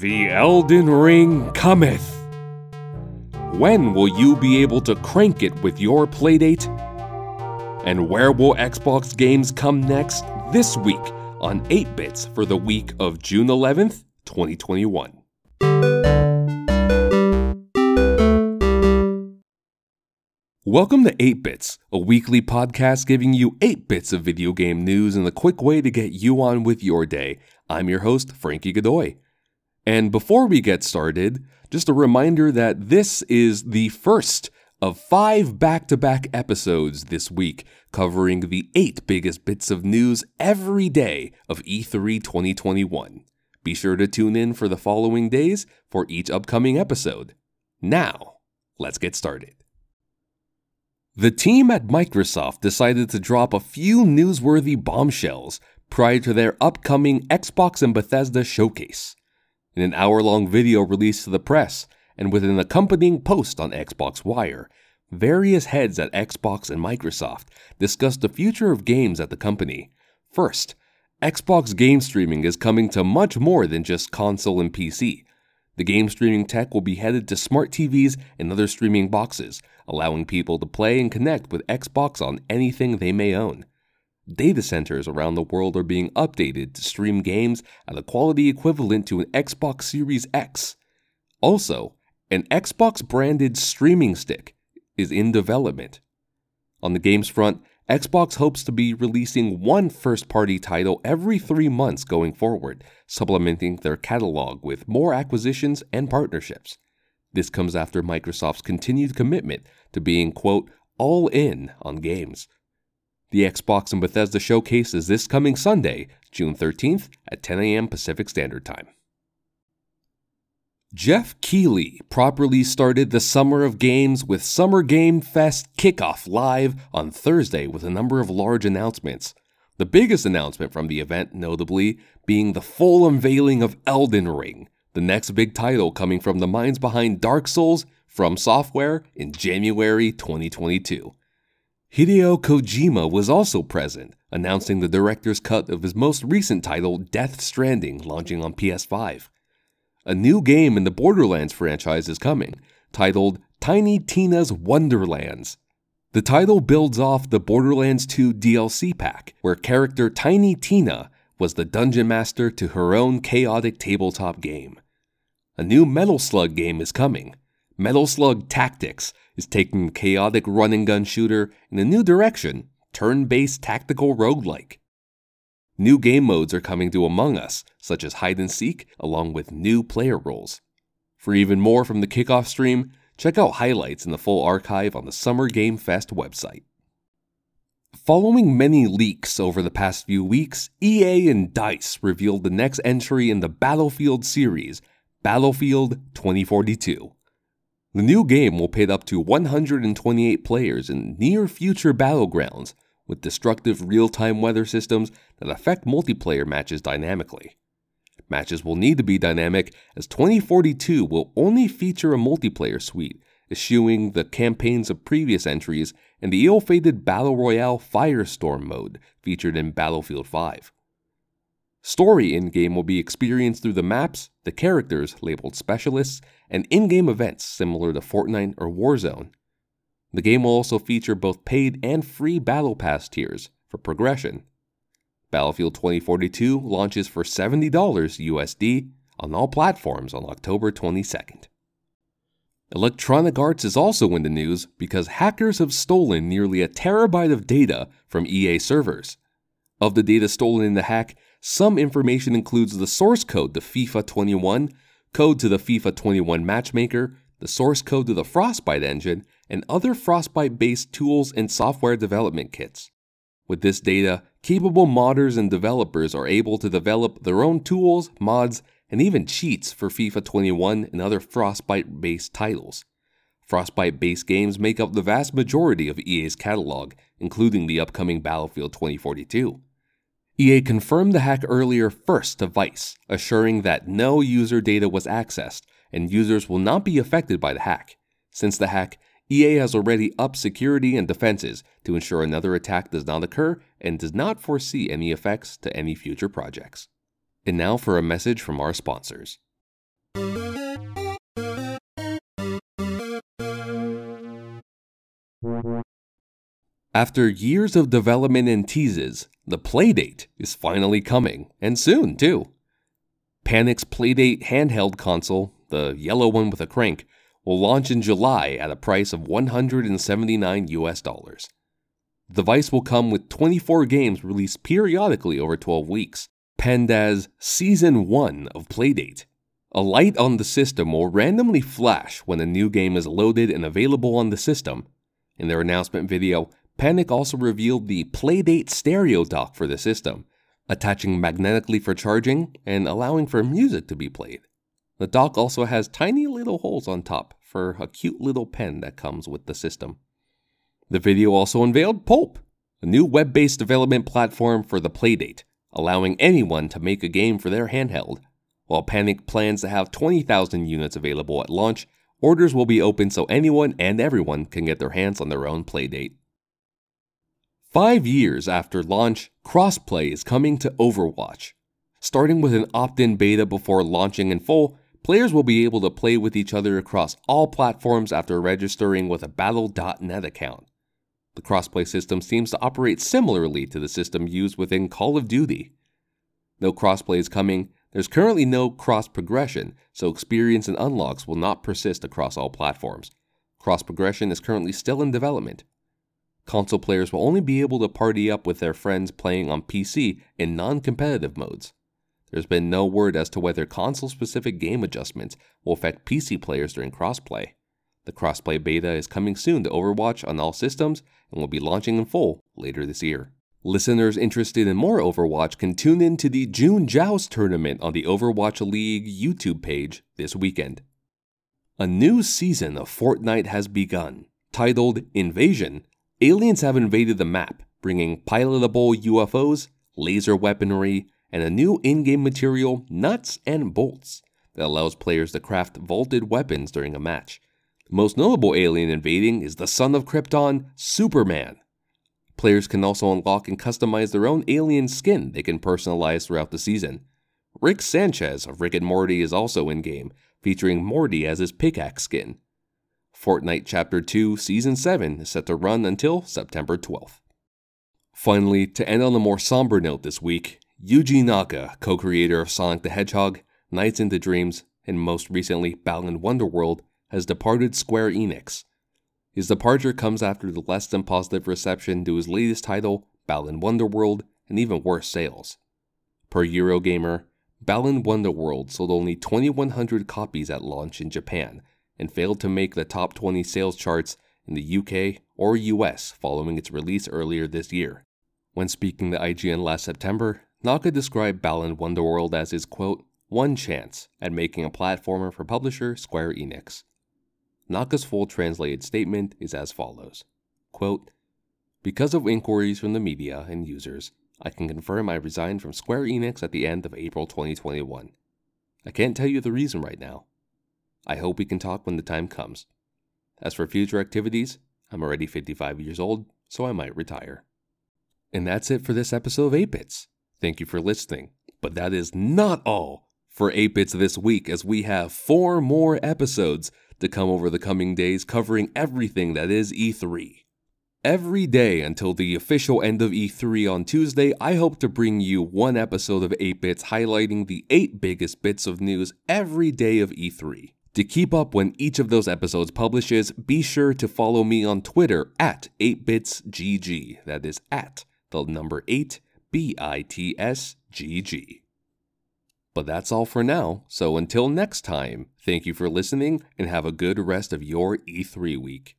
The Elden Ring cometh! When will you be able to crank it with your Playdate? And where will Xbox games come next this week on 8-Bits for the week of June 11th, 2021? Welcome to 8-Bits, a weekly podcast giving you 8 bits of video game news and the quick way to get you on with your day. I'm your host, Frankie Godoy. And before we get started, just a reminder that this is the first of 5 back-to-back episodes this week, covering the 8 biggest bits of news every day of E3 2021. Be sure to tune in for the following days for each upcoming episode. Now, let's get started. The team at Microsoft decided to drop a few newsworthy bombshells prior to their upcoming Xbox and Bethesda showcase. In an hour-long video released to the press, and with an accompanying post on Xbox Wire, various heads at Xbox and Microsoft discussed the future of games at the company. First, Xbox game streaming is coming to much more than just console and PC. The game streaming tech will be headed to smart TVs and other streaming boxes, allowing people to play and connect with Xbox on anything they may own. Data centers around the world are being updated to stream games at a quality equivalent to an Xbox Series X. Also, an Xbox-branded streaming stick is in development. On the games front, Xbox hopes to be releasing one first-party title every 3 months going forward, supplementing their catalog with more acquisitions and partnerships. This comes after Microsoft's continued commitment to being, quote, all in on games. The Xbox and Bethesda showcase is this coming Sunday, June 13th at 10 a.m. Pacific Standard Time. Geoff Keighley properly started the summer of games with Summer Game Fest kickoff live on Thursday with a number of large announcements. The biggest announcement from the event, notably, being the full unveiling of Elden Ring, the next big title coming from the minds behind Dark Souls, From Software, in January 2022. Hideo Kojima was also present, announcing the director's cut of his most recent title, Death Stranding, launching on PS5. A new game in the Borderlands franchise is coming, titled Tiny Tina's Wonderlands. The title builds off the Borderlands 2 DLC pack, where character Tiny Tina was the dungeon master to her own chaotic tabletop game. A new Metal Slug game is coming. Metal Slug Tactics is taking the chaotic run-and-gun shooter in a new direction, turn-based tactical roguelike. New game modes are coming to Among Us, such as hide-and-seek, along with new player roles. For even more from the kickoff stream, check out highlights in the full archive on the Summer Game Fest website. Following many leaks over the past few weeks, EA and DICE revealed the next entry in the Battlefield series, Battlefield 2042. The new game will pit up to 128 players in near-future battlegrounds, with destructive real-time weather systems that affect multiplayer matches dynamically. Matches will need to be dynamic, as 2042 will only feature a multiplayer suite, eschewing the campaigns of previous entries and the ill-fated Battle Royale Firestorm mode featured in Battlefield 5. Story in-game will be experienced through the maps, the characters labeled specialists, and in-game events similar to Fortnite or Warzone. The game will also feature both paid and free Battle Pass tiers for progression. Battlefield 2042 launches for $70 USD on all platforms on October 22nd. Electronic Arts is also in the news because hackers have stolen nearly a terabyte of data from EA servers. Of the data stolen in the hack, some information includes the source code to FIFA 21, code to the FIFA 21 matchmaker, the source code to the Frostbite engine, and other Frostbite-based tools and software development kits. With this data, capable modders and developers are able to develop their own tools, mods, and even cheats for FIFA 21 and other Frostbite-based titles. Frostbite-based games make up the vast majority of EA's catalog, including the upcoming Battlefield 2042. EA confirmed the hack earlier first to Vice, assuring that no user data was accessed, and users will not be affected by the hack. Since the hack, EA has already upped security and defenses to ensure another attack does not occur and does not foresee any effects to any future projects. And now for a message from our sponsors. After years of development and teases, the Playdate is finally coming, and soon too. Panic's Playdate handheld console, the yellow one with a crank, will launch in July at a price of $179. The device will come with 24 games released periodically over 12 weeks, penned as Season 1 of Playdate. A light on the system will randomly flash when a new game is loaded and available on the system. In their announcement video, Panic also revealed the Playdate stereo dock for the system, attaching magnetically for charging and allowing for music to be played. The dock also has tiny little holes on top for a cute little pen that comes with the system. The video also unveiled Pulp, a new web-based development platform for the Playdate, allowing anyone to make a game for their handheld. While Panic plans to have 20,000 units available at launch, orders will be open so anyone and everyone can get their hands on their own Playdate. 5 years after launch, crossplay is coming to Overwatch. Starting with an opt-in beta before launching in full, players will be able to play with each other across all platforms after registering with a Battle.net account. The crossplay system seems to operate similarly to the system used within Call of Duty. Though crossplay is coming, there's currently no cross-progression, so experience and unlocks will not persist across all platforms. Cross-progression is currently still in development. Console players will only be able to party up with their friends playing on PC in non-competitive modes. There's been no word as to whether console-specific game adjustments will affect PC players during crossplay. The crossplay beta is coming soon to Overwatch on all systems and will be launching in full later this year. Listeners interested in more Overwatch can tune in to the June Joust tournament on the Overwatch League YouTube page this weekend. A new season of Fortnite has begun. Titled Invasion, aliens have invaded the map, bringing pilotable UFOs, laser weaponry, and a new in-game material, nuts and bolts, that allows players to craft vaulted weapons during a match. The most notable alien invading is the son of Krypton, Superman. Players can also unlock and customize their own alien skin they can personalize throughout the season. Rick Sanchez of Rick and Morty is also in-game, featuring Morty as his pickaxe skin. Fortnite Chapter 2 Season 7 is set to run until September 12th. Finally, to end on a more somber note this week, Yuji Naka, co-creator of Sonic the Hedgehog, Nights into Dreams, and most recently Balan Wonderworld, has departed Square Enix. His departure comes after the less than positive reception to his latest title, Balan Wonderworld, and even worse sales. Per Eurogamer, Balan Wonderworld sold only 2,100 copies at launch in Japan, and failed to make the top 20 sales charts in the UK or US following its release earlier this year. When speaking to IGN last September, Naka described Balan Wonderworld as his, quote, one chance at making a platformer for publisher Square Enix. Naka's full translated statement is as follows, quote, because of inquiries from the media and users, I can confirm I resigned from Square Enix at the end of April 2021. I can't tell you the reason right now. I hope we can talk when the time comes. As for future activities, I'm already 55 years old, so I might retire. And that's it for this episode of 8-Bits. Thank you for listening, but that is not all for 8-Bits this week, as we have 4 more episodes to come over the coming days covering everything that is E3. Every day until the official end of E3 on Tuesday, I hope to bring you one episode of 8-Bits highlighting the 8 biggest bits of news every day of E3. To keep up when each of those episodes publishes, be sure to follow me on Twitter at 8bitsgg, that is at the number 8 B-I-T-S-G-G. But that's all for now, so until next time, thank you for listening and have a good rest of your E3 week.